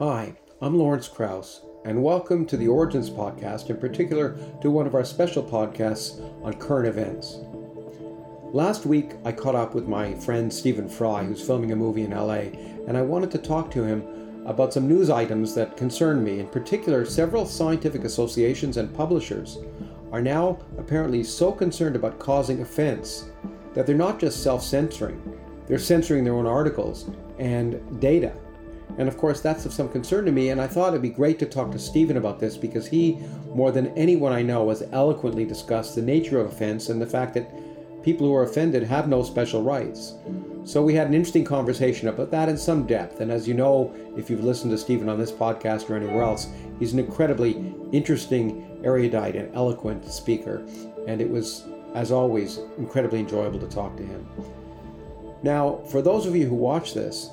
Hi, I'm Lawrence Krauss, and welcome to the Origins Podcast, in particular to one of our special podcasts on current events. Last week, I caught up with my friend Stephen Fry, who's filming a movie in LA, and I wanted to talk to him about some news items that concern me. In particular, several scientific associations and publishers are now apparently so concerned about causing offense that they're not just self-censoring, they're censoring their own articles and data. And of course, that's of some concern to me, and I thought it'd be great to talk to Stephen about this because he, more than anyone I know, has eloquently discussed the nature of offense and the fact that people who are offended have no special rights. So we had an interesting conversation about that in some depth. And as you know, if you've listened to Stephen on this podcast or anywhere else, he's an incredibly interesting, erudite, and eloquent speaker. And it was, as always, incredibly enjoyable to talk to him. Now, for those of you who watch this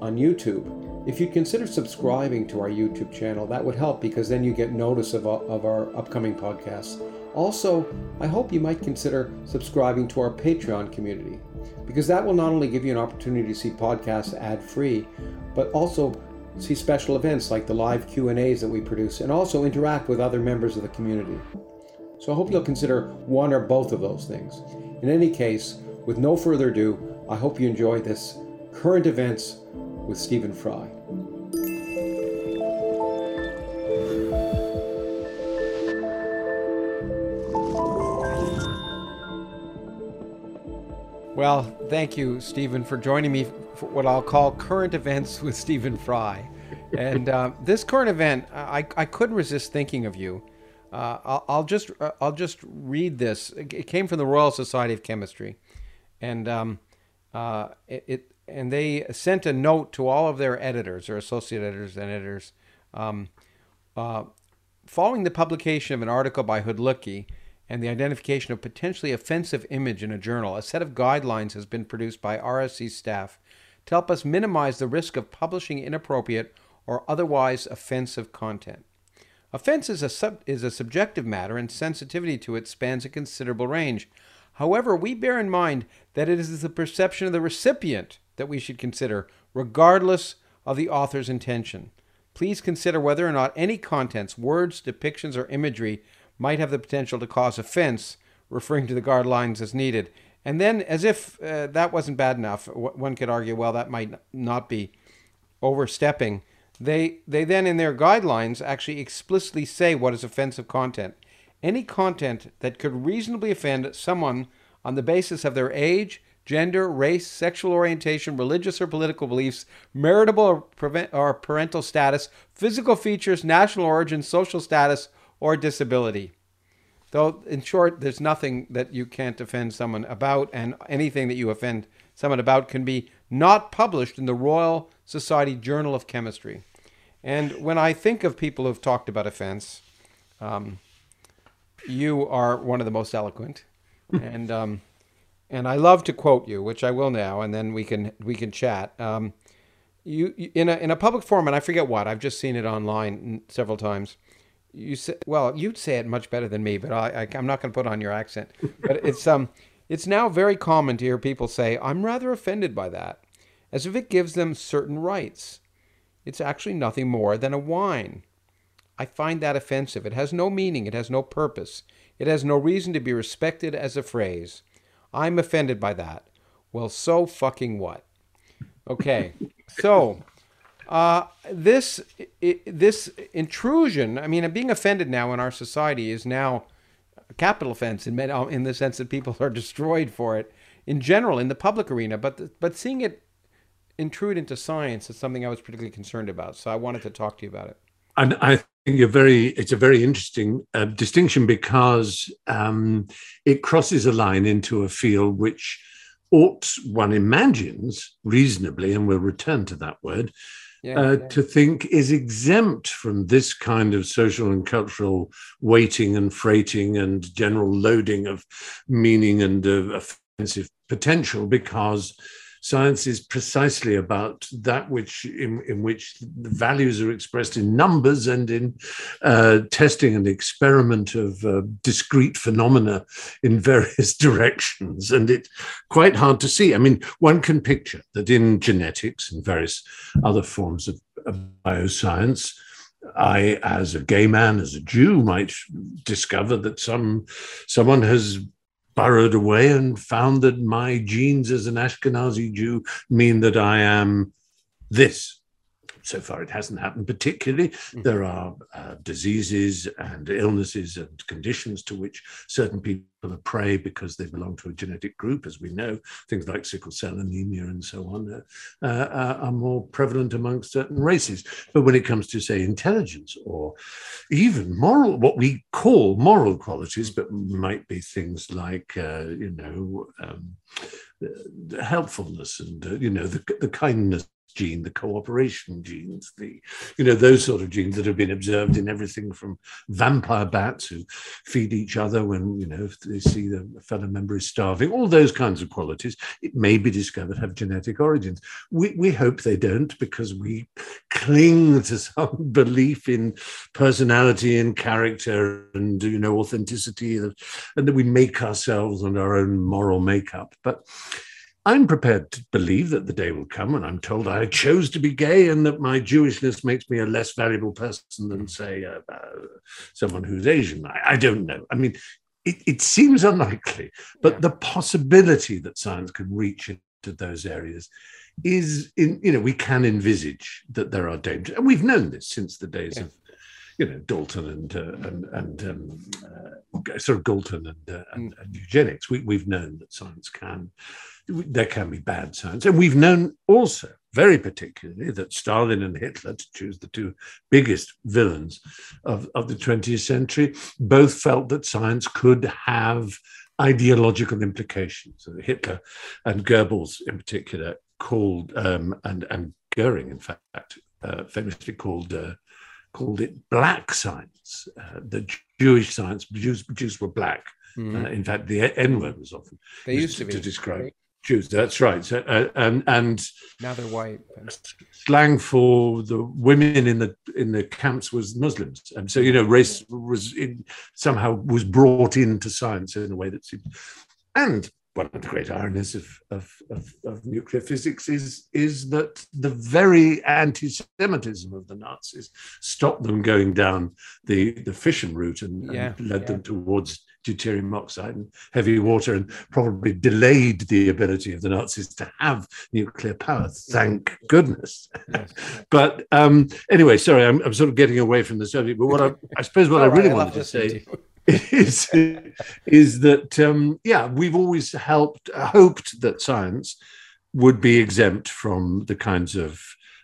on YouTube, if you'd consider subscribing to our YouTube channel, that would help because then you get notice of our upcoming podcasts. Also, I hope you might consider subscribing to our Patreon community, because that will not only give you an opportunity to see podcasts ad-free, but also see special events like the live Q&As that we produce, and also interact with other members of the community. So I hope you'll consider one or both of those things. In any case, with no further ado, I hope you enjoy this Current Events with Stephen Fry. Well, thank you, Stephen, for joining me for what I'll call Current Events with Stephen Fry. And this current event, I couldn't resist thinking of you. I'll just read this. It came from the Royal Society of Chemistry, and and they sent a note to all of their editors or associate editors and editors, following the publication of an article by Hudlicki and the identification of potentially offensive image in a journal. A set of guidelines has been produced by RSC staff to help us minimize the risk of publishing inappropriate or otherwise offensive content. Offense is a subjective matter, and sensitivity to it spans a considerable range. However, we bear in mind that it is the perception of the recipient that we should consider, regardless of the author's intention. Please consider whether or not any contents, words, depictions, or imagery might have the potential to cause offense, referring to the guidelines as needed. And then, as if that wasn't bad enough, one could argue, well, that might not be overstepping. They then, in their guidelines, actually explicitly say what is offensive content. Any content that could reasonably offend someone on the basis of their age, gender, race, sexual orientation, religious or political beliefs, marital or parental status, physical features, national origin, social status, or disability. Though, in short, there's nothing that you can't offend someone about, and anything that you offend someone about can be not published in the Royal Society Journal of Chemistry. And when I think of people who've talked about offense, you are one of the most eloquent, and I love to quote you, which I will now, and then we can chat. You in a public forum, and I forget what, I've just seen it online several times. You say, well, you'd say it much better than me, but I'm not going to put on your accent. But it's now very common to hear people say, "I'm rather offended by that," as if it gives them certain rights. It's actually nothing more than a whine. I find that offensive. It has no meaning. It has no purpose. It has no reason to be respected as a phrase. I'm offended by that. Well, so fucking what? Okay, so... this intrusion, I mean, being offended now in our society is now a capital offense in the sense that people are destroyed for it in general in the public arena. But seeing it intrude into science is something I was particularly concerned about. So I wanted to talk to you about it. And I think it's a very interesting distinction because it crosses a line into a field which ought, one imagines reasonably, and we'll return to that word, to think is exempt from this kind of social and cultural weighting and freighting and general loading of meaning and offensive potential, because science is precisely about that which in which the values are expressed in numbers and in testing and experiment of discrete phenomena in various directions. And it's quite hard to see. I mean, one can picture that in genetics and various other forms of bioscience, I, as a gay man, as a Jew, might discover that someone has burrowed away and found that my genes as an Ashkenazi Jew mean that I am this. So far, it hasn't happened particularly. Mm-hmm. There are diseases and illnesses and conditions to which certain people are prey because they belong to a genetic group, as we know. Things like sickle cell anemia and so on are more prevalent amongst certain races. But when it comes to, say, intelligence or even moral, what we call moral qualities, but might be things like, helpfulness and, the kindness gene, the cooperation genes, those sort of genes that have been observed in everything from vampire bats who feed each other when, if they see the fellow member is starving, all those kinds of qualities, it may be discovered have genetic origins. We hope they don't, because we cling to some belief in personality and character and, authenticity, and that we make ourselves and our own moral makeup. But I'm prepared to believe that the day will come when I'm told I chose to be gay and that my Jewishness makes me a less valuable person than, say, someone who's Asian. I don't know. I mean, it seems unlikely, but the possibility that science can reach into those areas is, we can envisage that there are dangers. And we've known this since the days of, Dalton and Galton and eugenics. We've known that science can. There can be bad science. And we've known also, very particularly, that Stalin and Hitler, to choose the two biggest villains of the 20th century, both felt that science could have ideological implications. Hitler and Goebbels, in particular, called, and Goering, in fact, famously called it black science. The Jewish science, Jews were black. Mm. In fact, the N-word was often used to describe. Right? Jews, that's right. So, and now they're white. Slang for the women in the camps was Muslims, and so race was brought into science in a way that seemed. And one of the great ironies of nuclear physics is that the very anti-Semitism of the Nazis stopped them going down the fission route and led them towards deuterium oxide and heavy water, and probably delayed the ability of the Nazis to have nuclear power. Thank goodness. Yes. But anyway, sorry, I'm sort of getting away from the subject. But what I suppose what I really wanted to say is that we've always hoped that science would be exempt from the kinds of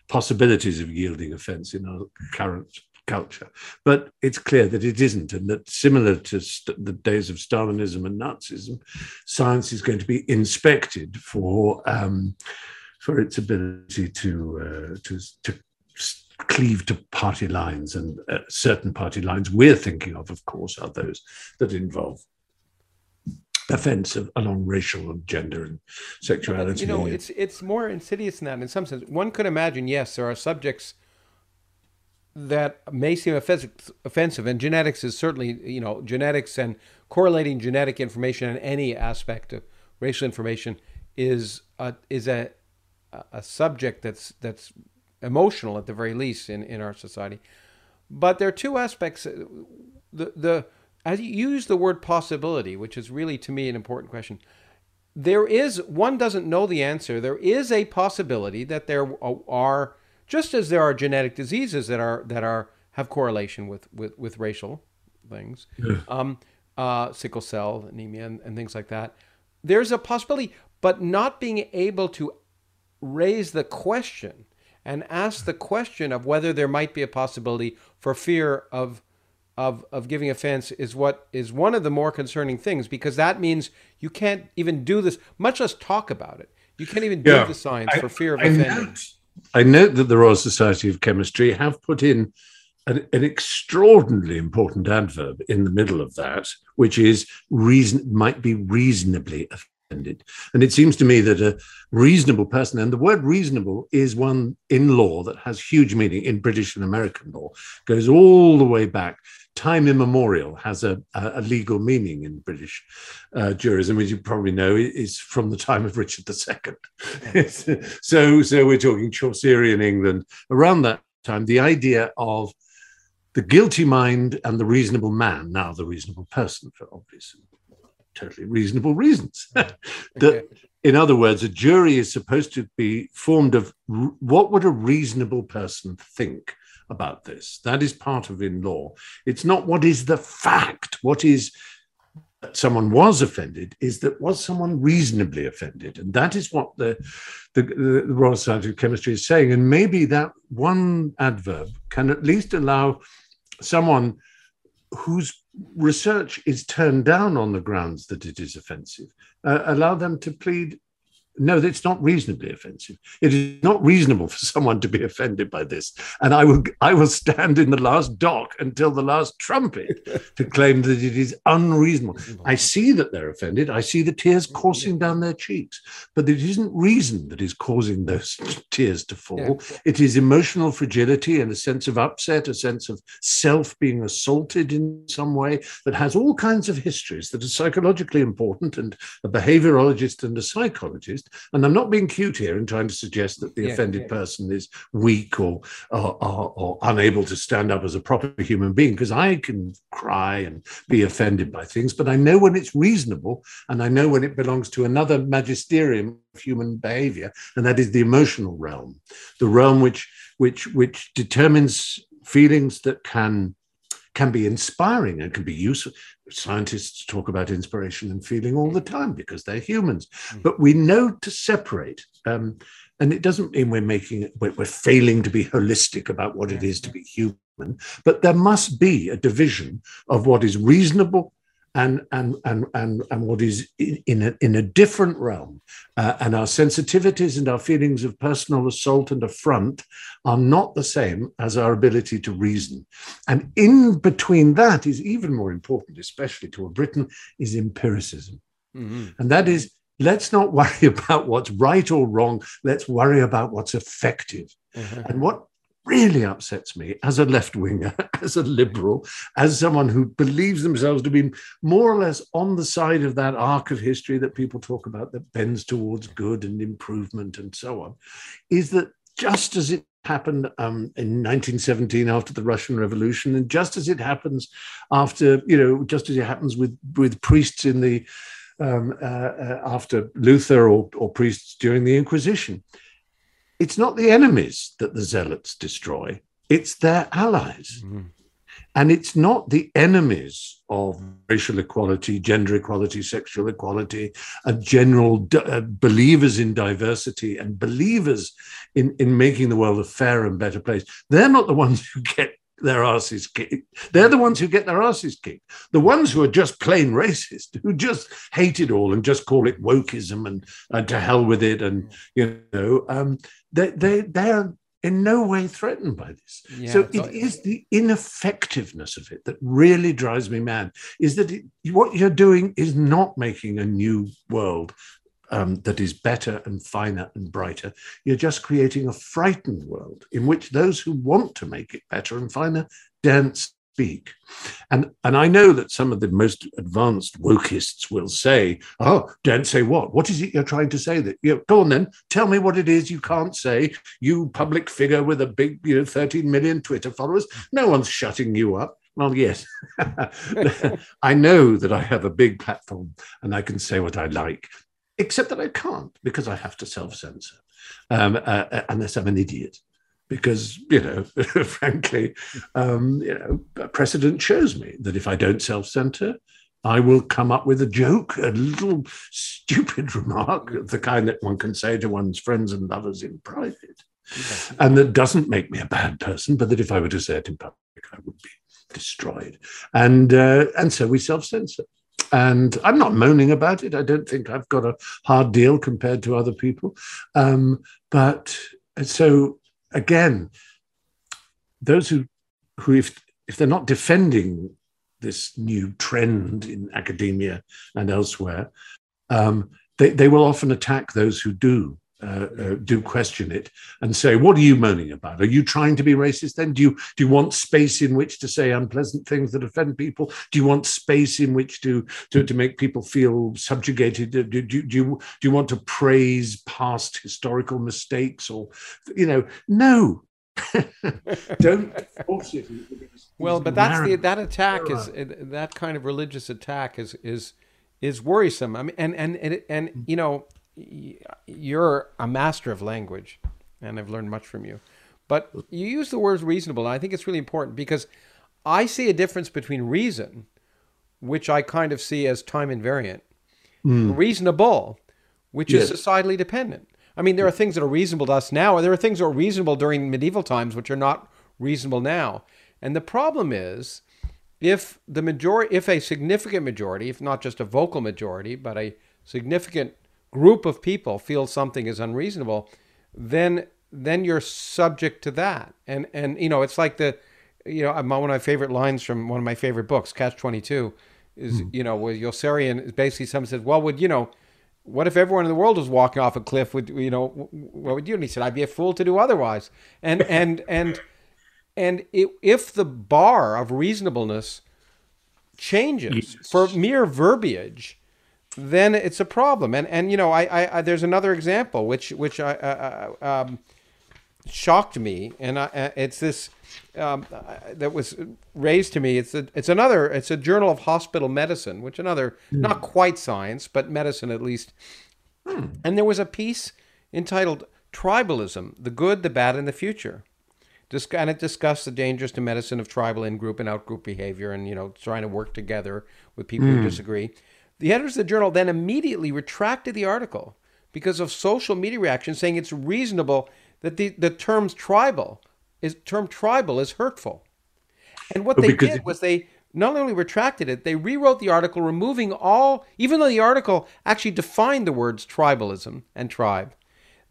possibilities of yielding offence in our current culture, but it's clear that it isn't, and that similar to the days of Stalinism and Nazism, science is going to be inspected for its ability to cleave to party lines, and certain party lines we're thinking of course, are those that involve offense along racial and gender and sexuality. It's more insidious than that in some sense. One could imagine, yes, there are subjects that may seem offensive, and genetics is certainly, genetics and correlating genetic information in any aspect of racial information is a subject that's emotional at the very least in our society. But there are two aspects. As you use the word possibility, which is really to me an important question. One doesn't know the answer. There is a possibility that there are. Just as there are genetic diseases that have correlation with racial things, sickle cell anemia and things like that, there's a possibility. But not being able to raise the question and ask the question of whether there might be a possibility for fear of giving offense is what is one of the more concerning things, because that means you can't even do this, much less talk about it. You can't even do the science for fear of offending. I note that the Royal Society of Chemistry have put in an extraordinarily important adverb in the middle of that, which is might be reasonably offended. And it seems to me that a reasonable person, and the word reasonable is one in law that has huge meaning in British and American law, goes all the way back. Time immemorial has a legal meaning in British jurism, which you probably know is from the time of Richard II. So we're talking Chaucer in England around that time, the idea of the guilty mind and the reasonable man, now the reasonable person for obvious, totally reasonable reasons. That, in other words, a jury is supposed to be formed of what would a reasonable person think about this. That is part of in law. It's not what is the fact, what is that someone was offended, is that was someone reasonably offended. And that is what the Royal Society of Chemistry is saying. And maybe that one adverb can at least allow someone whose research is turned down on the grounds that it is offensive, allow them to plead, no, it's not reasonably offensive. It is not reasonable for someone to be offended by this. And I will stand in the last dock until the last trumpet to claim that it is unreasonable. I see that they're offended. I see the tears coursing down their cheeks. But it isn't reason that is causing those tears to fall. Yeah. It is emotional fragility and a sense of upset, a sense of self being assaulted in some way that has all kinds of histories that are psychologically important. And a behaviorologist and a psychologist, and I'm not being cute here in trying to suggest that the offended person is weak or unable to stand up as a proper human being, because I can cry and be offended by things, but I know when it's reasonable, and I know when it belongs to another magisterium of human behavior, and that is the emotional realm, the realm which determines feelings that can be inspiring and can be useful. Scientists talk about inspiration and feeling all the time because they're humans. But we know to separate. And it doesn't mean we're failing to be holistic about what it is to be human. But there must be a division of what is reasonable and what is in a different realm. And our sensitivities and our feelings of personal assault and affront are not the same as our ability to reason. And in between that is even more important, especially to a Briton, is empiricism. And that is, let's not worry about what's right or wrong. Let's worry about what's effective. And what really upsets me as a left-winger, as a liberal, as someone who believes themselves to be more or less on the side of that arc of history that people talk about that bends towards good and improvement and so on, is that just as it happened in 1917 after the Russian Revolution, and just as it happens after, just as it happens with priests in the, after Luther or priests during the Inquisition, it's not the enemies that the zealots destroy, it's their allies. And it's not the enemies of racial equality, gender equality, sexual equality, and general believers in diversity and believers in making the world a fair and better place. They're not the ones who get their asses kicked. They're the ones who get their asses kicked. The ones who are just plain racist, who just hate it all and just call it wokeism and to hell with it. And, they're in no way threatened by this. So it is the ineffectiveness of it that really drives me mad, is that what you're doing is not making a new world that is better and finer and brighter. You're just creating a frightened world in which those who want to make it better and finer don't speak. And I know that some of the most advanced wokists will say, don't say what? What is it you're trying to say? That go on then, tell me what it is you can't say, you public figure with a big 13 million Twitter followers. No one's shutting you up. Well, yes, I know that I have a big platform and I can say what I like, except that I can't because I have to self-censor unless I'm an idiot. Because, frankly, precedent shows me that if I don't self-censor, I will come up with a joke, a little stupid remark of the kind that one can say to one's friends and lovers in private. And that doesn't make me a bad person, but that if I were to say it in public, I would be destroyed. And so we self-censor. And I'm not moaning about it. I don't think I've got a hard deal compared to other people. But so, again, those who if they're not defending this new trend in academia and elsewhere, they will often attack those who do. Do question it and say, what are you moaning about? Are you trying to be racist then? Do you want space in which to say unpleasant things that offend people? Do you want space in which to make people feel subjugated? Do you want to praise past historical mistakes? Or, no, Don't force it. Well, but that's the, that attack is, that kind of religious attack is worrisome. I mean, and you know, you're a master of language, and I've learned much from you. But you use the word reasonable, and I think it's really important, because I see a difference between reason, which I kind of see as time invariant, reasonable, which is societally dependent. I mean, there are things that are reasonable to us now, and there are things that are reasonable during medieval times, which are not reasonable now. And the problem is, if the majority, if a significant majority, if not just a vocal majority, but a significant group of people feel something is unreasonable, then you're subject to that. And you know, it's like the, you know, one of my favorite lines from one of my favorite books, Catch-22, is, you know, where Yossarian basically, someone says, well, would, you know, what if everyone in the world was walking off a cliff? Would, you know, what would you do? And he said, I'd be a fool to do otherwise. And if the bar of reasonableness changes for mere verbiage, then it's a problem. And you know, I there's another example which shocked me, and it's this that was raised to me. It's a Journal of Hospital Medicine, which another not quite science, but medicine at least. And there was a piece entitled "Tribalism: The Good, the Bad, and the Future," and it discussed the dangers to medicine of tribal in-group and out-group behavior, and you know, trying to work together with people who disagree. The editors of the journal then immediately retracted the article because of social media reaction, saying it's reasonable that the term tribal is hurtful. And what they did was they not only retracted it, they rewrote the article, removing all, even though the article actually defined the words tribalism and tribe,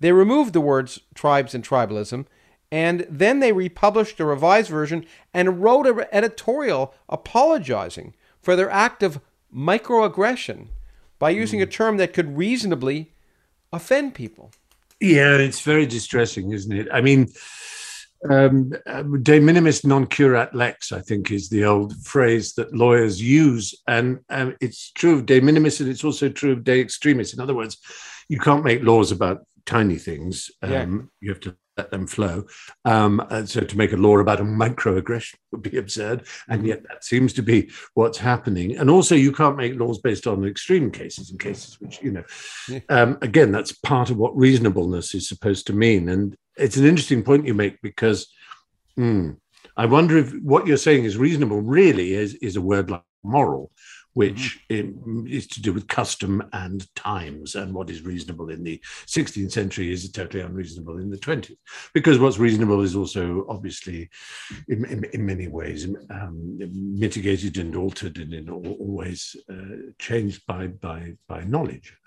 they removed the words tribes and tribalism, and then they republished a revised version and wrote an editorial apologizing for their act of microaggression by using a term that could reasonably offend people. Yeah, it's very distressing, isn't it? I mean, de minimis non curat lex, I think, is the old phrase that lawyers use. And it's true of de minimis, and it's also true of de extremis. In other words, you can't make laws about tiny things. You have to let them flow. And so to make a law about a microaggression would be absurd. And yet that seems to be what's happening. And also you can't make laws based on extreme cases and cases which, you know, again, that's part of what reasonableness is supposed to mean. And it's an interesting point you make, because I wonder if what you're saying is reasonable really is a word like moral, which is to do with custom and times, and what is reasonable in the 16th century is totally unreasonable in the 20th, because what's reasonable is also obviously, in many ways, mitigated and altered, and in always changed by knowledge.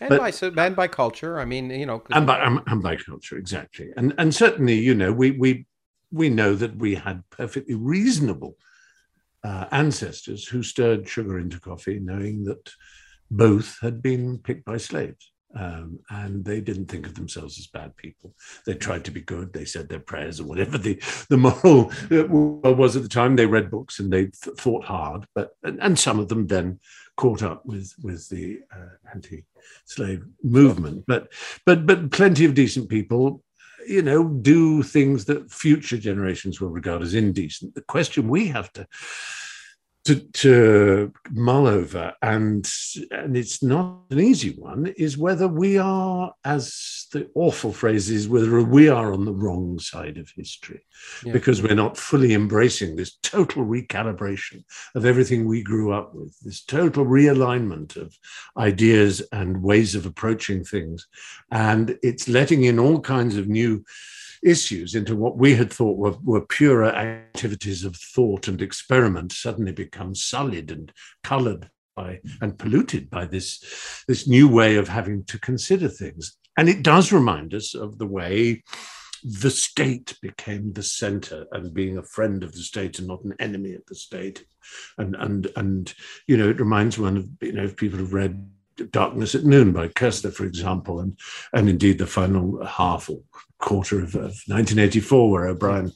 And by culture. I mean, you know, and by culture, exactly. And certainly, you know, we know that we had perfectly reasonable ancestors who stirred sugar into coffee, knowing that both had been picked by slaves. And they didn't think of themselves as bad people. They tried to be good. They said their prayers, or whatever the moral was at the time. They read books and they thought hard. And some of them then caught up with the anti-slave movement. But plenty of decent people, you know, do things that future generations will regard as indecent. The question we have to mull over, and it's not an easy one, is whether we are, as the awful phrase is, whether we are on the wrong side of history, because we're not fully embracing this total recalibration of everything we grew up with, this total realignment of ideas and ways of approaching things. And it's letting in all kinds of new issues into what we had thought were purer activities of thought and experiment, suddenly become sullied and coloured by and polluted by this new way of having to consider things. And it does remind us of the way the state became the centre, and being a friend of the state and not an enemy of the state. And you know, it reminds one of, you know, if people have read Darkness at Noon by Koestler, for example, and indeed the final half or quarter of 1984, where O'Brien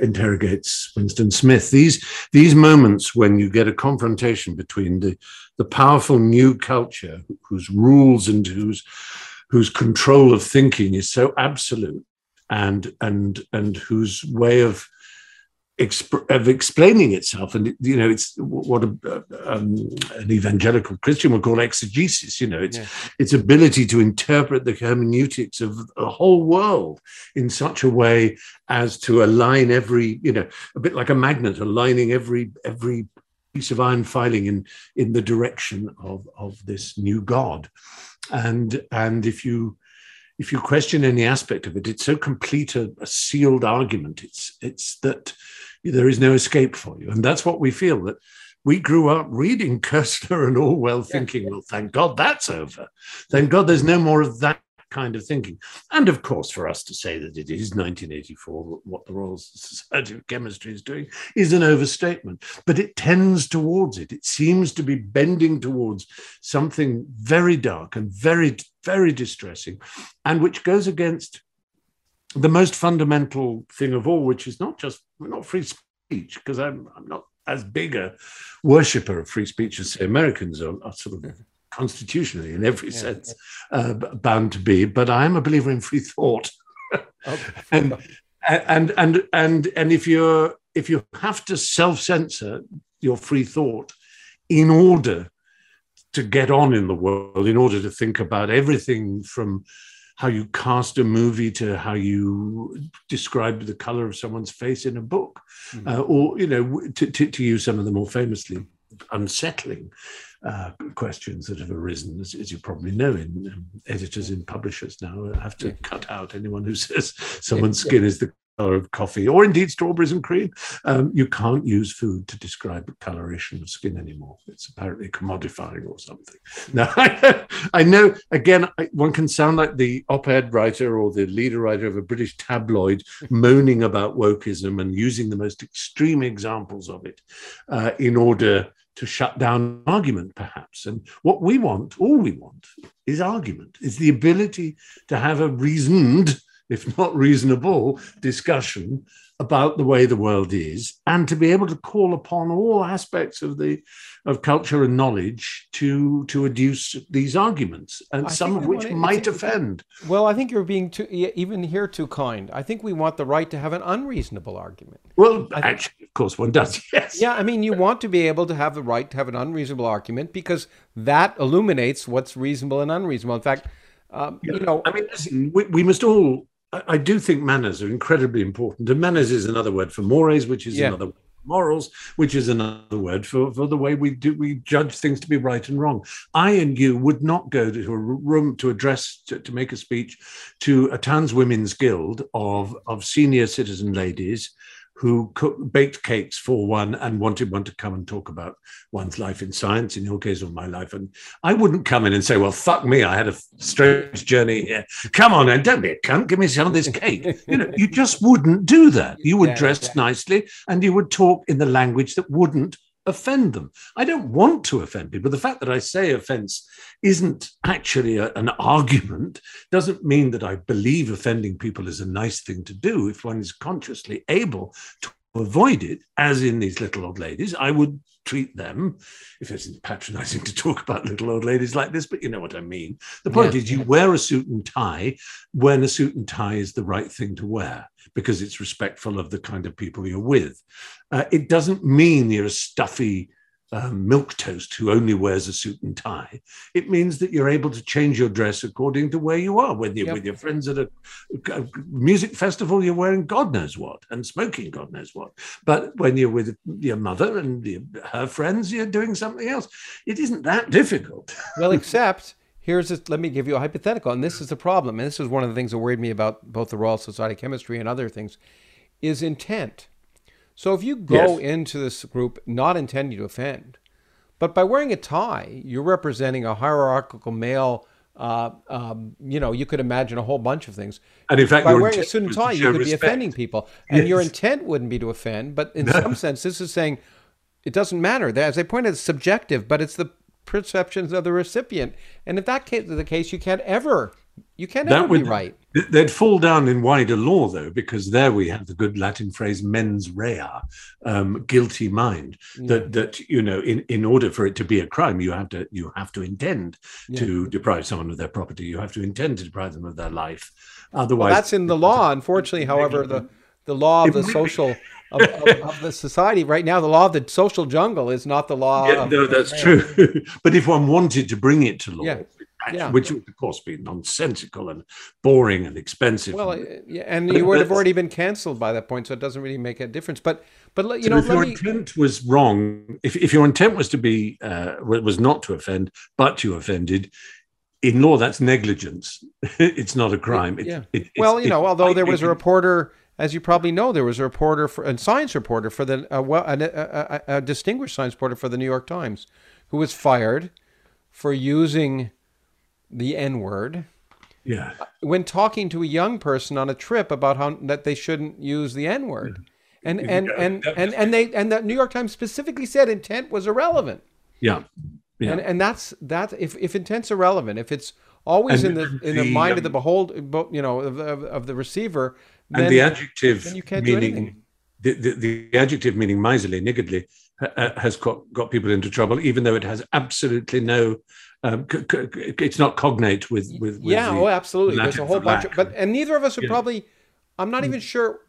interrogates Winston Smith. These moments when you get a confrontation between the powerful new culture, whose rules and whose control of thinking is so absolute, and whose way of explaining itself, and you know, it's what an evangelical Christian would call exegesis. You know, its ability to interpret the hermeneutics of the whole world in such a way as to align every, you know, a bit like a magnet, aligning every piece of iron filing in the direction of this new God, and if you question any aspect of it, it's so complete a sealed argument. It's that there is no escape for you. And that's what we feel, that we grew up reading Koestler and Orwell thinking, well, thank God that's over. Thank God there's no more of that kind of thinking. And of course, for us to say that it is 1984, what the Royal Society of Chemistry is doing, is an overstatement, but it tends towards it. It seems to be bending towards something very dark and very, very distressing, and which goes against the most fundamental thing of all, which is not free speech, because I'm not as big a worshipper of free speech as, say, Americans are sort of constitutionally, in every sense, bound to be, but I am a believer in free thought. and if you have to self-censor your free thought in order to get on in the world, in order to think about everything from how you cast a movie to how you describe the color of someone's face in a book, or, you know, to use some of the more famously unsettling questions that have arisen, as you probably know, in editors and publishers now have to cut out anyone who says someone's skin is the color of coffee, or indeed strawberries and cream. You can't use food to describe the coloration of skin anymore. It's apparently commodifying or something. Now, I know, again, one can sound like the op-ed writer or the leader writer of a British tabloid moaning about wokeism and using the most extreme examples of it in order to shut down argument, perhaps. And what we want, all we want, is argument, is the ability to have a reasoned, if not reasonable, discussion about the way the world is, and to be able to call upon all aspects of culture and knowledge to adduce these arguments, and some of which might offend. Well, I think you're being too kind. I think we want the right to have an unreasonable argument. Well, actually, of course one does, yes. Yeah, I mean, you want to be able to have the right to have an unreasonable argument, because that illuminates what's reasonable and unreasonable. In fact, you know, I mean, listen, we must all, I do think manners are incredibly important. And manners is another word for mores, which is another word for morals, which is another word for the way we judge things to be right and wrong. I and you would not go to a room to address, to make a speech to a townswomen's guild of senior citizen ladies who baked cakes for one and wanted one to come and talk about one's life in science, in your case, or my life. And I wouldn't come in and say, well, fuck me, I had a strange journey here. Come on, and don't be a cunt, give me some of this cake. You know, you just wouldn't do that. You would dress nicely, and you would talk in the language that wouldn't offend them. I don't want to offend people. The fact that I say offense isn't actually an argument doesn't mean that I believe offending people is a nice thing to do if one is consciously able to avoid it, as in these little old ladies. I would treat them, if it's patronizing to talk about little old ladies like this, but you know what I mean. The point is, you wear a suit and tie when a suit and tie is the right thing to wear, because it's respectful of the kind of people you're with. It doesn't mean you're a stuffy milquetoast who only wears a suit and tie. It means that you're able to change your dress according to where you are. When you're with your friends at a music festival, you're wearing God knows what and smoking God knows what. But when you're with your mother and her friends, you're doing something else. It isn't that difficult. Well, except let me give you a hypothetical, and this is the problem. And this is one of the things that worried me about both the Royal Society of Chemistry and other things, is intent. So if you go into this group not intending to offend, but by wearing a tie, you're representing a hierarchical male, you know, you could imagine a whole bunch of things. And in fact, by wearing a suit and tie, you could be offending people. And your intent wouldn't be to offend, but in some sense, this is saying it doesn't matter. As I pointed out, it's subjective, but it's the perceptions of the recipient. And if that is the case, you can't ever be right. They'd fall down in wider law, though, because there we have the good Latin phrase "mens rea," guilty mind. That you know, in order for it to be a crime, you have to intend to deprive someone of their property. You have to intend to deprive them of their life. Otherwise, well, that's in the law. Unfortunately, however, the law of the social of the society right now, the law of the social jungle is not the law. Yeah, no, that's true. But if one wanted to bring it to law, yeah. Which would of course be nonsensical and boring and expensive. Well, and you would have already been cancelled by that point, so it doesn't really make a difference. But you know, if your intent was wrong, if your intent was to be was not to offend, but you offended. In law, that's negligence. It's not a crime. Although there was a reporter, as you probably know, there was a reporter, a distinguished science reporter for the New York Times, who was fired for using the N-word. Yeah. When talking to a young person on a trip about that they shouldn't use the N-word, yeah. and the New York Times specifically said intent was irrelevant. Yeah. Yeah. And that's that. If intent's irrelevant, if it's always in the mind of the of the receiver, then, and the adjective then you can't meaning do anything. The adjective meaning miserly, niggardly, has got people into trouble, even though it has absolutely no. It's not cognate with yeah, oh, absolutely. There's a whole bunch, and neither of us would probably. I'm not even sure.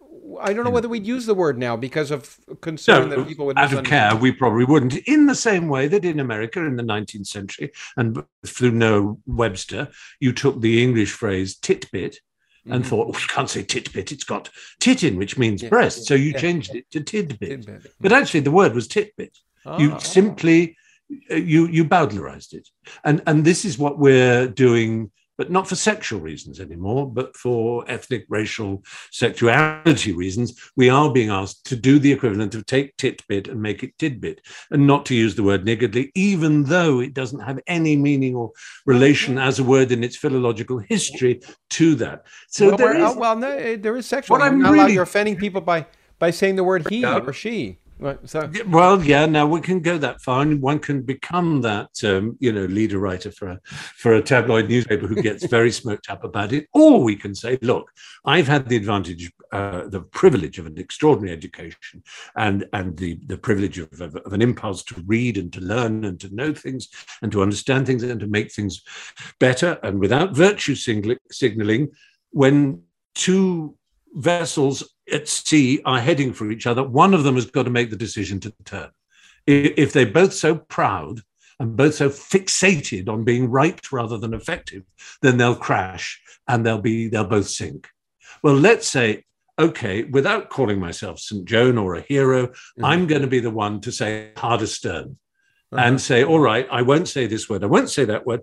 I don't know whether we'd use the word now because of concern that people would out of care. We probably wouldn't, in the same way that in America in the 19th century and through Noah Webster, you took the English phrase titbit and thought, oh, you can't say titbit; it's got tit in, which means breast. So you changed it to tidbit. But actually, the word was titbit. You simply you bowdlerized it, and this is what we're doing. But not for sexual reasons anymore, but for ethnic, racial, sexuality reasons, we are being asked to do the equivalent of take titbit and make it tidbit, and not to use the word niggardly, even though it doesn't have any meaning or relation as a word in its philological history to that. So there is sexual. You're offending people by saying the word he or she. Right, so. Well, yeah. Now we can go that far, and one can become that, leader writer for a tabloid newspaper who gets very smoked up about it. Or we can say, look, I've had the advantage, the privilege of an extraordinary education, and the privilege of an impulse to read and to learn and to know things and to understand things and to make things better. And without virtue signaling, when two vessels at sea are heading for each other, one of them has got to make the decision to turn. If they're both so proud and both so fixated on being right rather than effective, then they'll crash and they'll both sink. Well, let's say, okay, without calling myself St. Joan or a hero, I'm going to be the one to say hard astern and say, all right, I won't say this word, I won't say that word.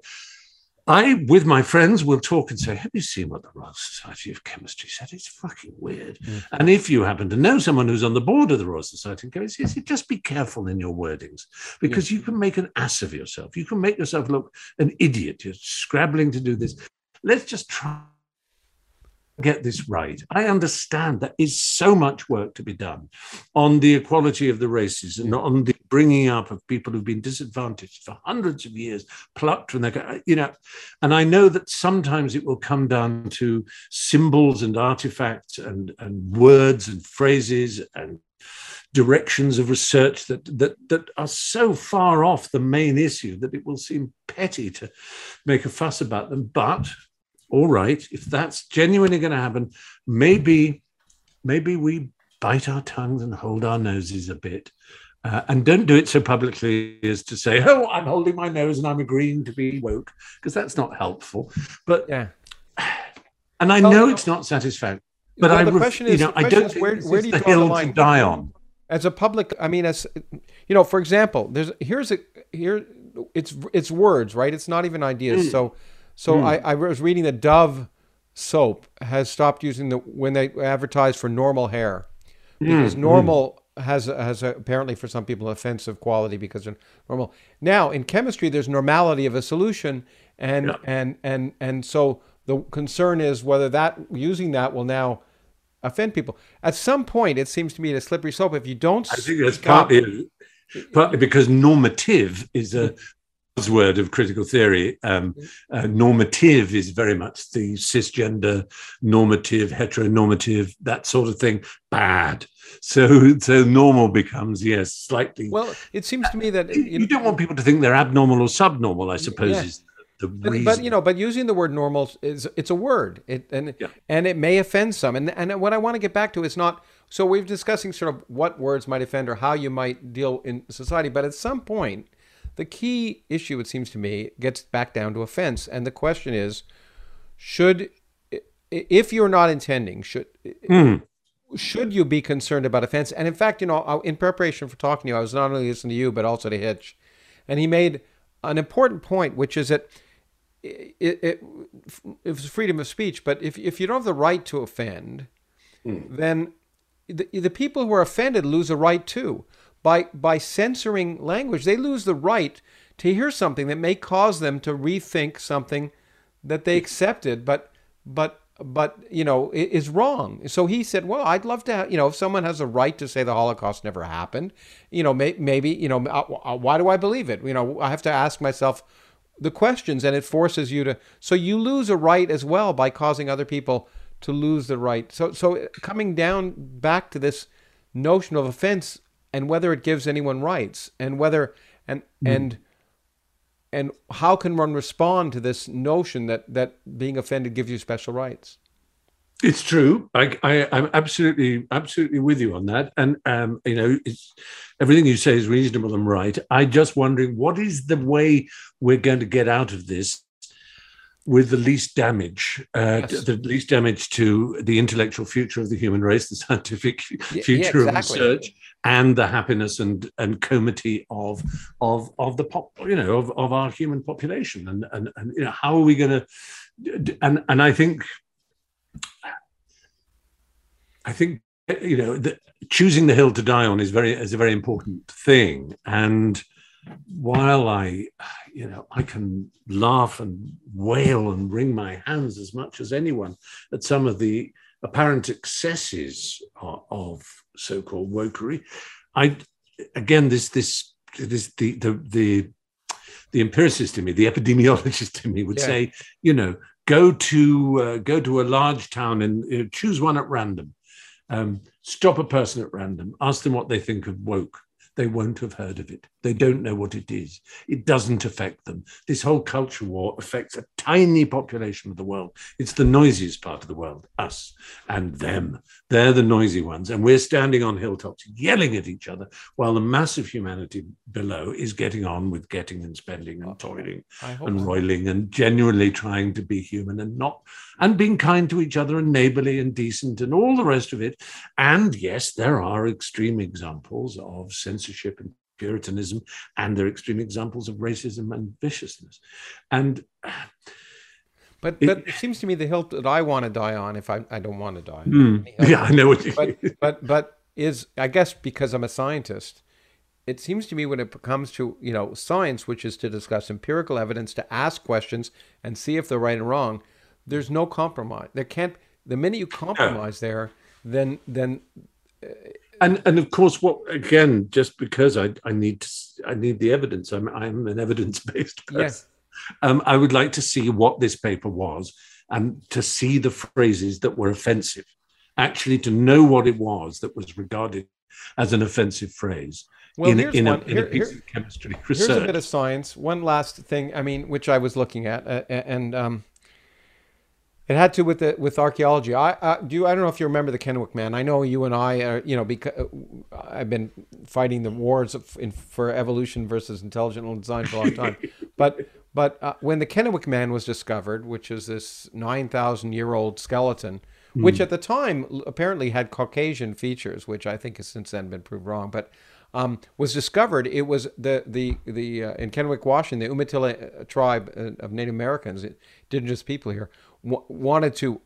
I, with my friends, will talk and say, have you seen what the Royal Society of Chemistry said? It's fucking weird. And if you happen to know someone who's on the board of the Royal Society of Chemistry, just be careful in your wordings, because you can make an ass of yourself. You can make yourself look an idiot. You're scrabbling to do this. Let's just try to get this right. I understand there is so much work to be done on the equality of the races and on the bringing up of people who've been disadvantaged for hundreds of years, plucked from their, and I know that sometimes it will come down to symbols and artifacts and words and phrases and directions of research that are so far off the main issue that it will seem petty to make a fuss about them. But all right, if that's genuinely going to happen, maybe we bite our tongues and hold our noses a bit. And don't do it so publicly as to say, oh, I'm holding my nose and I'm agreeing to be woke, because that's not helpful. But and I know it's not satisfactory. But where do you draw the line? Die on as a public. I mean, for example, it's words, right? It's not even ideas. I was reading that Dove soap has stopped using when they advertise for normal hair, because normal. Has apparently for some people offensive quality because they're normal. Now in chemistry, there's normality of a solution, and so the concern is whether that will now offend people. At some point, it seems to me a slippery slope. If you don't, I think that's partly because normative is a buzzword of critical theory. Normative is very much the cisgender normative, heteronormative, that sort of thing. Bad. So normal becomes, yes, slightly. Well, it seems to me that you don't want people to think they're abnormal or subnormal, I suppose, is the reason. But you know, but using the word normal is, it's a word, and it may offend some. And what I want to get back to is not. So we're discussing sort of what words might offend or how you might deal in society. But at some point, the key issue, it seems to me, gets back down to offense. And the question is, should, if you're not intending, should you be concerned about offense? And in fact, you know, in preparation for talking to you, I was not only listening to you, but also to Hitch. And he made an important point, which is that it was freedom of speech. But if you don't have the right to offend, then the people who are offended lose a right too. By censoring language, they lose the right to hear something that may cause them to rethink something that they accepted, but you know, is wrong. So he said, well, I'd love to, you know, if someone has a right to say the Holocaust never happened, you know, maybe, you know, why do I believe it? You know, I have to ask myself the questions, and it forces you to. So you lose a right as well by causing other people to lose the right. So coming down back to this notion of offense and whether it gives anyone rights, and whether and how can one respond to this notion that being offended gives you special rights? It's true. I'm absolutely with you on that. And you know, it's, everything you say is reasonable and right. I'm just wondering what is the way we're going to get out of this with the least damage, the least damage to the intellectual future of the human race, the scientific future of research, and the happiness and comity of the of our human population, and you know, how are we going to? And I think you know, choosing the hill to die on is a very important thing, and. While I can laugh and wail and wring my hands as much as anyone at some of the apparent excesses of so-called wokery, the empiricist in me, the epidemiologist in me would say, you know, go to a large town and choose one at random, stop a person at random, ask them what they think of woke. They won't have heard of it. They don't know what it is. It doesn't affect them. This whole culture war affects a tiny population of the world. It's the noisiest part of the world, us and them. They're the noisy ones. And we're standing on hilltops yelling at each other while the mass of humanity below is getting on with getting and spending and toiling and roiling and genuinely trying to be human and not, and being kind to each other and neighborly and decent and all the rest of it. And yes, there are extreme examples of censorship and Puritanism, and they're extreme examples of racism and viciousness. And but it seems to me the hill that I want to die on, if I don't want to die. Yeah, I know what you mean. But is, I guess because I'm a scientist, it seems to me when it comes to, you know, science, which is to discuss empirical evidence, to ask questions and see if they're right and wrong, there's no compromise. There can't. The minute you compromise there, then. And of course, what again? Just because I need the evidence. I'm an evidence-based person. Yes. I would like to see what this paper was, and to see the phrases that were offensive. Actually, to know what it was that was regarded as an offensive phrase in a piece of chemistry research. Here's a bit of science. One last thing. I mean, which I was looking at, it had to with archaeology. I don't know if you remember the Kennewick man. I know you and I are, you know, because I've been fighting the wars for evolution versus intelligent design for a long time. but when the Kennewick man was discovered, which is this 9,000-year-old skeleton, which at the time apparently had Caucasian features, which I think has since then been proved wrong, but was discovered. It was the in Kennewick, Washington, the Umatilla tribe of Native Americans, indigenous people here. Wanted to,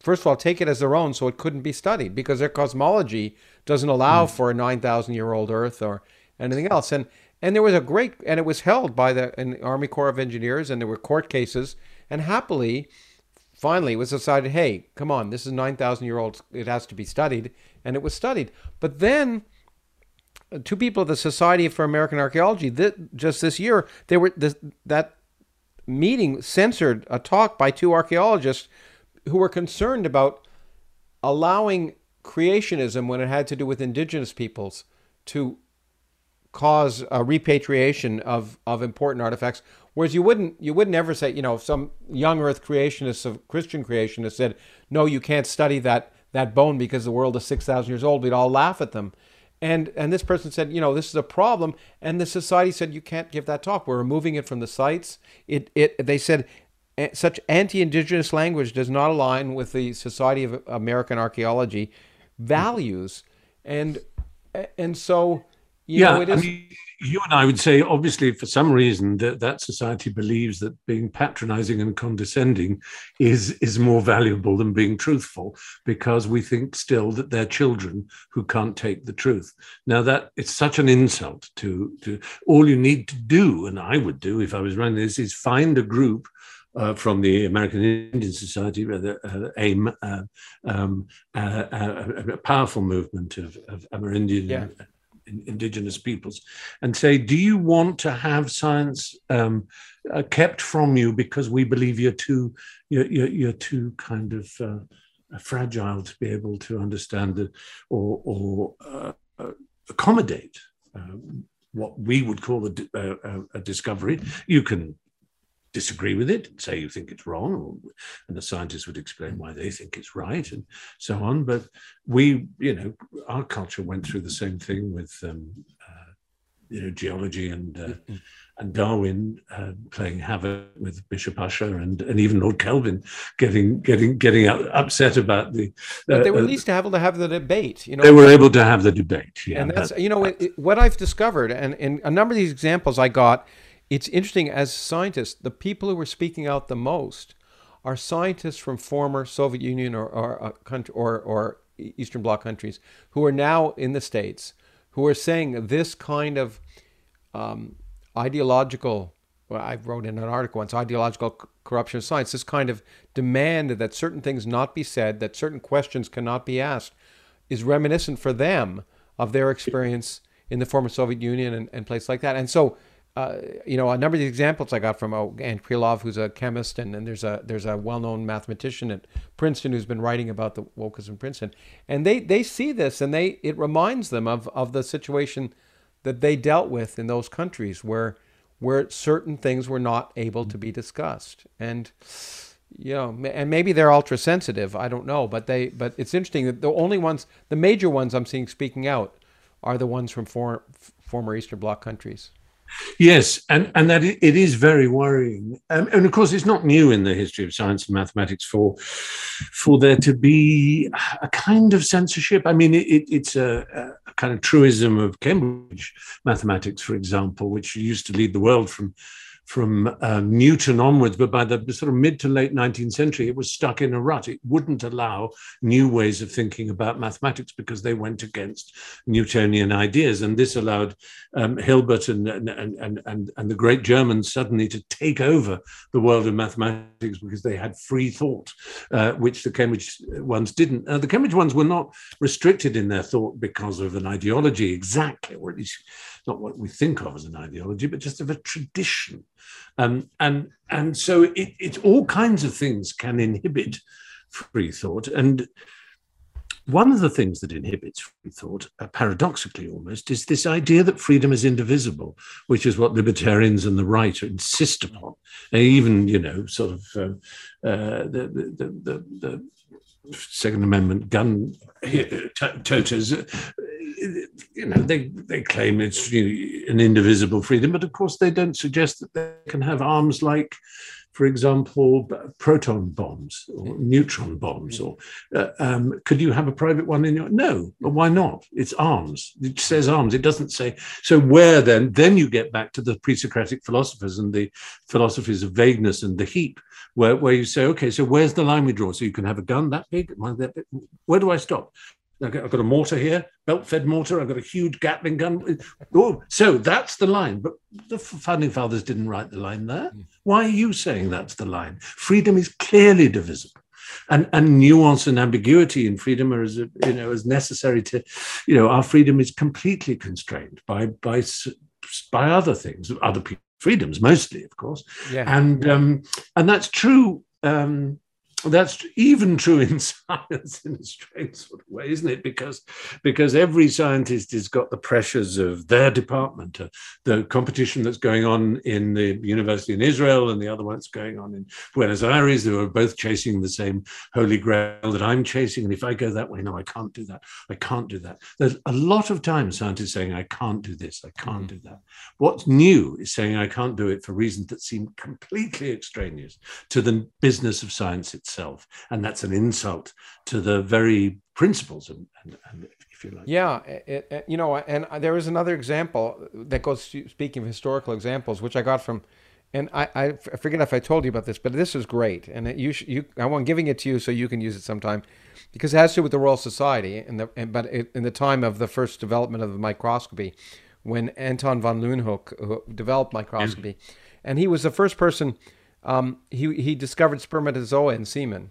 first of all, take it as their own so it couldn't be studied because their cosmology doesn't allow for a 9,000-year-old Earth or anything else. And there was a great, and it was held by the Army Corps of Engineers, and there were court cases. And happily, finally, it was decided, hey, come on, this is 9,000-year-old, it has to be studied. And it was studied. But then two people of the Society for American Archaeology, just this year, they were that meeting censored a talk by two archaeologists who were concerned about allowing creationism when it had to do with indigenous peoples to cause repatriation of important artifacts. Whereas you wouldn't ever say, you know, if some young Earth creationist, of Christian creationists said, no, you can't study that bone because the world is 6,000 years old, we'd all laugh at them. And this person said, you know, this is a problem. And the society said, you can't give that talk. We're removing it from the sites. They said, such anti-indigenous language does not align with the Society of American Archaeology values. And so, you know, it is... I mean, you and I would say, obviously, for some reason, that society believes that being patronizing and condescending is more valuable than being truthful, because we think still that they're children who can't take the truth. Now, that it's such an insult to all you need to do, and I would do if I was running this, is find a group from the American Indian Society, rather, AIM, a powerful movement of Amerindian, indigenous peoples, and say, do you want to have science kept from you because we believe you're too kind of fragile to be able to understand it or accommodate what we would call a discovery? You can disagree with it and say you think it's wrong, and the scientists would explain why they think it's right and so on. But we, you know, our culture went through the same thing with, you know, geology and Darwin playing havoc with Bishop Usher and even Lord Kelvin getting upset about the. But they were at least able to have the debate. You know, they were able to have the debate. Yeah, and that's, you know, what I've discovered, and in a number of these examples I got. It's interesting, as scientists, the people who were speaking out the most are scientists from former Soviet Union or Eastern Bloc countries who are now in the States, who are saying this kind of ideological, well, I wrote in an article once, ideological corruption of science, this kind of demand that certain things not be said, that certain questions cannot be asked, is reminiscent for them of their experience in the former Soviet Union and places like that. And so, you know, a number of the examples I got from Ann Krylov, who's a chemist, and there's a well-known mathematician at Princeton who's been writing about the wokeness in Princeton, and they see this, and it reminds them of the situation that they dealt with in those countries where certain things were not able to be discussed, and you know, and maybe they're ultra sensitive, I don't know, but it's interesting that the only ones, the major ones I'm seeing speaking out, are the ones from former Eastern Bloc countries. Yes, and that it is very worrying. And of course, it's not new in the history of science and mathematics for there to be a kind of censorship. I mean, it's a kind of truism of Cambridge mathematics, for example, which used to lead the world from Newton onwards, but by the sort of mid to late 19th century, it was stuck in a rut. It wouldn't allow new ways of thinking about mathematics because they went against Newtonian ideas. And this allowed Hilbert and the great Germans suddenly to take over the world of mathematics because they had free thought, which the Cambridge ones didn't. The Cambridge ones were not restricted in their thought because of an ideology exactly, or at least not what we think of as an ideology, but just of a tradition. And so it's all kinds of things can inhibit free thought. And one of the things that inhibits free thought, paradoxically almost, is this idea that freedom is indivisible, which is what libertarians and the right insist upon. They even, you know, sort of the Second Amendment gun toters, you know, they claim it's, you know, an indivisible freedom, but of course they don't suggest that they can have arms like, for example, proton bombs or neutron bombs. Or could you have a private one in your? No, but why not? It's arms. It says arms. It doesn't say. So where then? Then you get back to the pre-Socratic philosophers and the philosophies of vagueness and the heap, where you say, okay, so where's the line we draw? So you can have a gun that big. Where do I stop? I've got a mortar here, belt-fed mortar. I've got a huge Gatling gun. Oh, so that's the line. But the founding fathers didn't write the line there. Why are you saying that's the line? Freedom is clearly divisible, and nuance and ambiguity in freedom are, as you know, as necessary to, you know, our freedom is completely constrained by other things, other people's freedoms mostly, of course. Yeah. And that's true. That's even true in science in a strange sort of way, isn't it? Because every scientist has got the pressures of their department, the competition that's going on in the university in Israel and the other one that's going on in Buenos Aires, who are both chasing the same holy grail that I'm chasing. And if I go that way, no, I can't do that. I can't do that. There's a lot of time scientists saying, I can't do this. I can't do that. What's new is saying, I can't do it for reasons that seem completely extraneous to the business of science itself. And that's an insult to the very principles, and if you like. Yeah, you know, and there is another example that goes to, speaking of historical examples, which I got from, and I forget if I told you about this, but this is great, and it, I want giving it to you so you can use it sometime, because it has to do with the Royal Society, in the time of the first development of microscopy, when Anton van Leeuwenhoek developed microscopy, and he was the first person. He discovered spermatozoa in semen,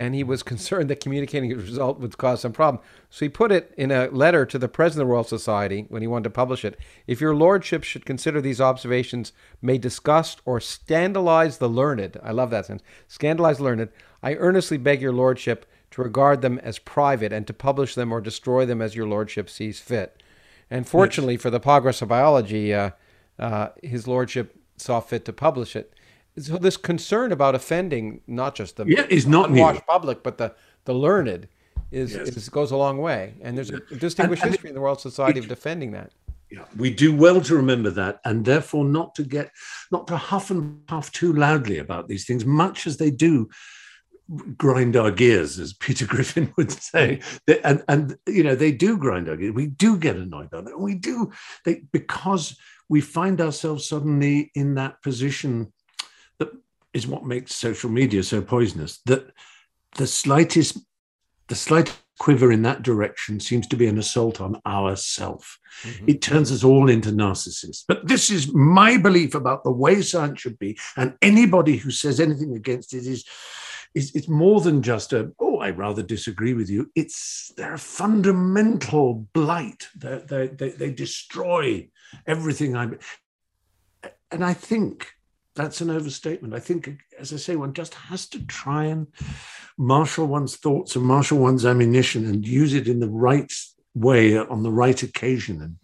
and he was concerned that communicating his result would cause some problem. So he put it in a letter to the president of the Royal Society when he wanted to publish it. If your lordship should consider these observations may disgust or scandalize the learned, I love that sentence, scandalize the learned, I earnestly beg your lordship to regard them as private and to publish them or destroy them as your lordship sees fit. And fortunately for the progress of biology, his lordship saw fit to publish it. So this concern about offending not just the unwashed public, but the learned is goes a long way. And there's a distinguished history in the Royal Society of defending that. Yeah, we do well to remember that, and therefore not to huff and puff too loudly about these things, much as they do grind our gears, as Peter Griffin would say. And you know, they do grind our gears. We do get annoyed on it. Because we find ourselves suddenly in that position. That is what makes social media so poisonous, that the slight quiver in that direction seems to be an assault on ourself. It turns us all into narcissists. But this is my belief about the way science should be, and anybody who says anything against it is it's more than just I rather disagree with you. They're a fundamental blight. They destroy everything and I think that's an overstatement. I think, as I say, one just has to try and marshal one's thoughts and marshal one's ammunition and use it in the right way on the right occasion and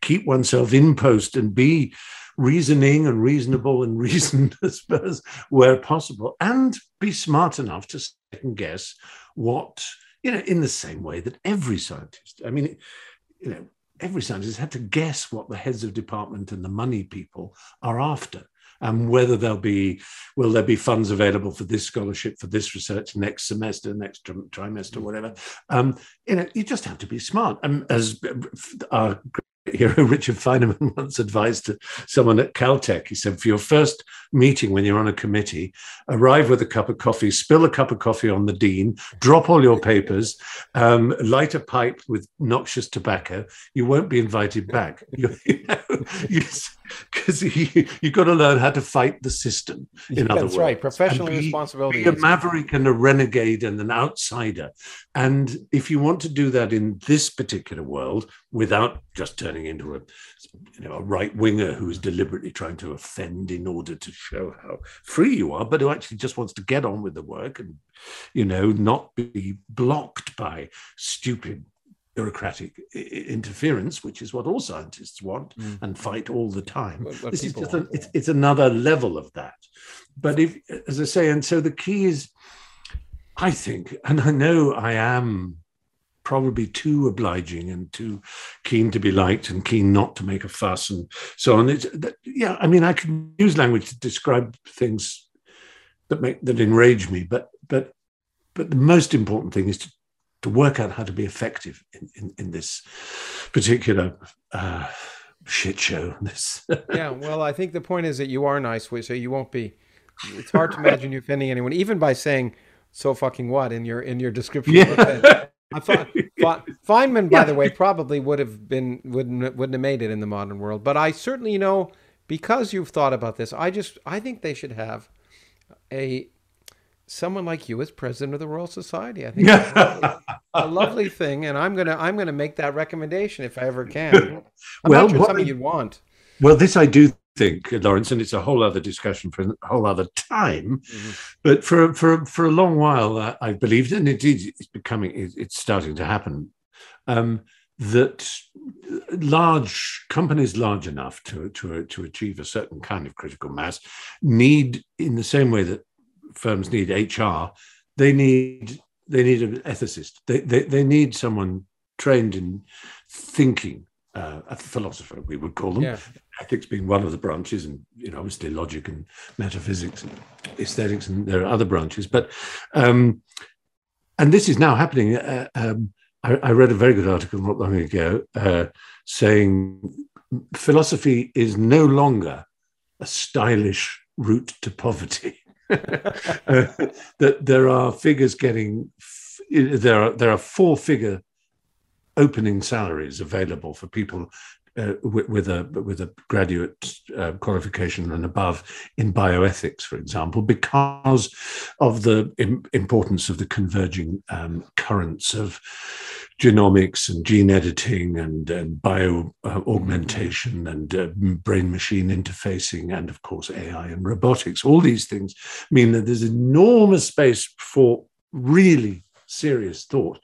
keep oneself in post and be reasoning and reasonable and reasoned, I suppose, where possible, and be smart enough to second guess what, you know, in the same way that every scientist, I mean, you know, every scientist had to guess what the heads of department and the money people are after. And whether will there be funds available for this scholarship, for this research next semester, next trimester, whatever. You know, you just have to be smart. And as our great hero Richard Feynman once advised to someone at Caltech, he said, for your first meeting when you're on a committee, arrive with a cup of coffee, spill a cup of coffee on the dean, drop all your papers, light a pipe with noxious tobacco. You won't be invited back. Because you've got to learn how to fight the system, in other words. That's right, professional responsibility. Be a maverick and a renegade and an outsider. And if you want to do that in this particular world without just turning into a right-winger who is deliberately trying to offend in order to show how free you are, but who actually just wants to get on with the work and, you know, not be blocked by stupid bureaucratic interference, which is what all scientists want and fight all the time. This is just it's another level of that. But if, as I say, and so the key is, I think, and I know I am probably too obliging and too keen to be liked and keen not to make a fuss and so on. I mean, I can use language to describe things that enrage me, but the most important thing is to work out how to be effective in this particular shit show. Yeah, well, I think the point is that you are nice, so you won't be. It's hard to imagine you offending anyone, even by saying "so fucking what" in your description. Yeah. I thought Feynman, by the way, probably wouldn't have made it in the modern world. But I certainly, you know, because you've thought about this, I think they should have someone like you as president of the Royal Society. I think that's a lovely thing, and I'm gonna make that recommendation if I ever can. I'm not sure something you'd want. Well, this I do think, Lawrence, and it's a whole other discussion for a whole other time, but for a long while, I believed, and indeed it's becoming, it's starting to happen, that large companies, large enough to achieve a certain kind of critical mass, need, in the same way that firms need HR, they need an ethicist. They need someone trained in thinking, a philosopher, we would call them. Yeah. Ethics being one of the branches, and obviously logic and metaphysics and aesthetics, and there are other branches. But and this is now happening. I read a very good article not long ago saying philosophy is no longer a stylish route to poverty. That there are figures getting there are four-figure opening salaries available for people with a graduate qualification and above in bioethics, for example, because of the importance of the converging currents of genomics and gene editing and bio augmentation and brain-machine interfacing, and of course AI and robotics. All these things mean that there's enormous space for really serious thought.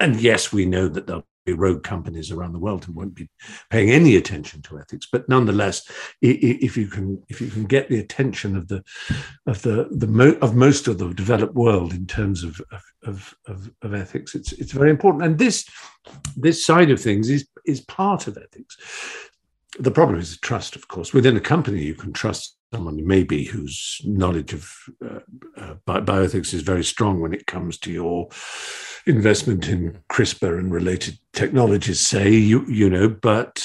And yes, we know that there'll be rogue companies around the world who won't be paying any attention to ethics. But nonetheless, if you can get the attention of most of the developed world in terms of ethics, it's very important. And this side of things is part of ethics. The problem is the trust, of course. Within a company, you can trust someone maybe whose knowledge of bioethics is very strong when it comes to your investment in CRISPR and related technologies, say, but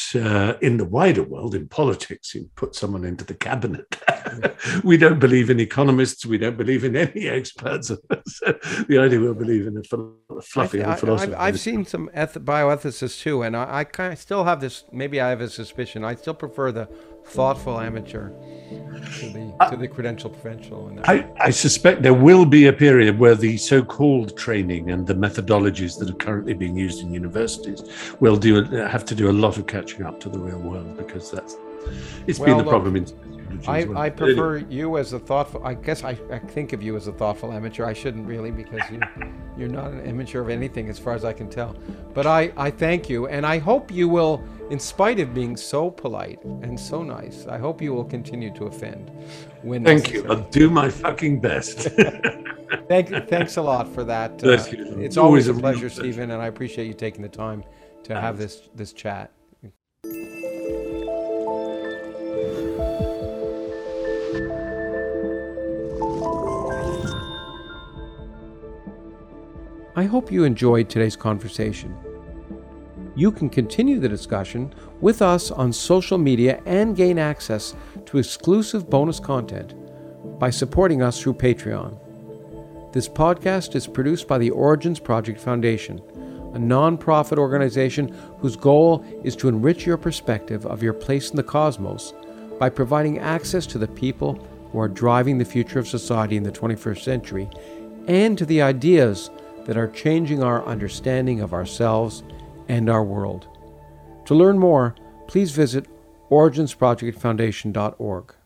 in the wider world, in politics, you put someone into the cabinet. We don't believe in economists. We don't believe in any experts. So the idea we'll believe in a fluffy philosophy. I've seen some bioethicists too, and I still have this, maybe I have a suspicion, I still prefer the thoughtful amateur to the credentialed professional. I suspect there will be a period where the so-called training and the methodologies that are currently being used in universities will have to do a lot of catching up to the real world, because it's been the problem in sociology as well. I prefer you as a thoughtful. I guess I think of you as a thoughtful amateur. I shouldn't really, because you're not an amateur of anything as far as I can tell. But I thank you, and I hope you will, in spite of being so polite and so nice, I hope you will continue to offend when necessary. Thank you. I'll do my fucking best. Thanks a lot for that. It's always a pleasure, Stephen, and I appreciate you taking the time to have this chat. I hope you enjoyed today's conversation. You can continue the discussion with us on social media and gain access to exclusive bonus content by supporting us through Patreon. This podcast is produced by the Origins Project Foundation, a nonprofit organization whose goal is to enrich your perspective of your place in the cosmos by providing access to the people who are driving the future of society in the 21st century and to the ideas that are changing our understanding of ourselves and our world. To learn more, please visit originsprojectfoundation.org.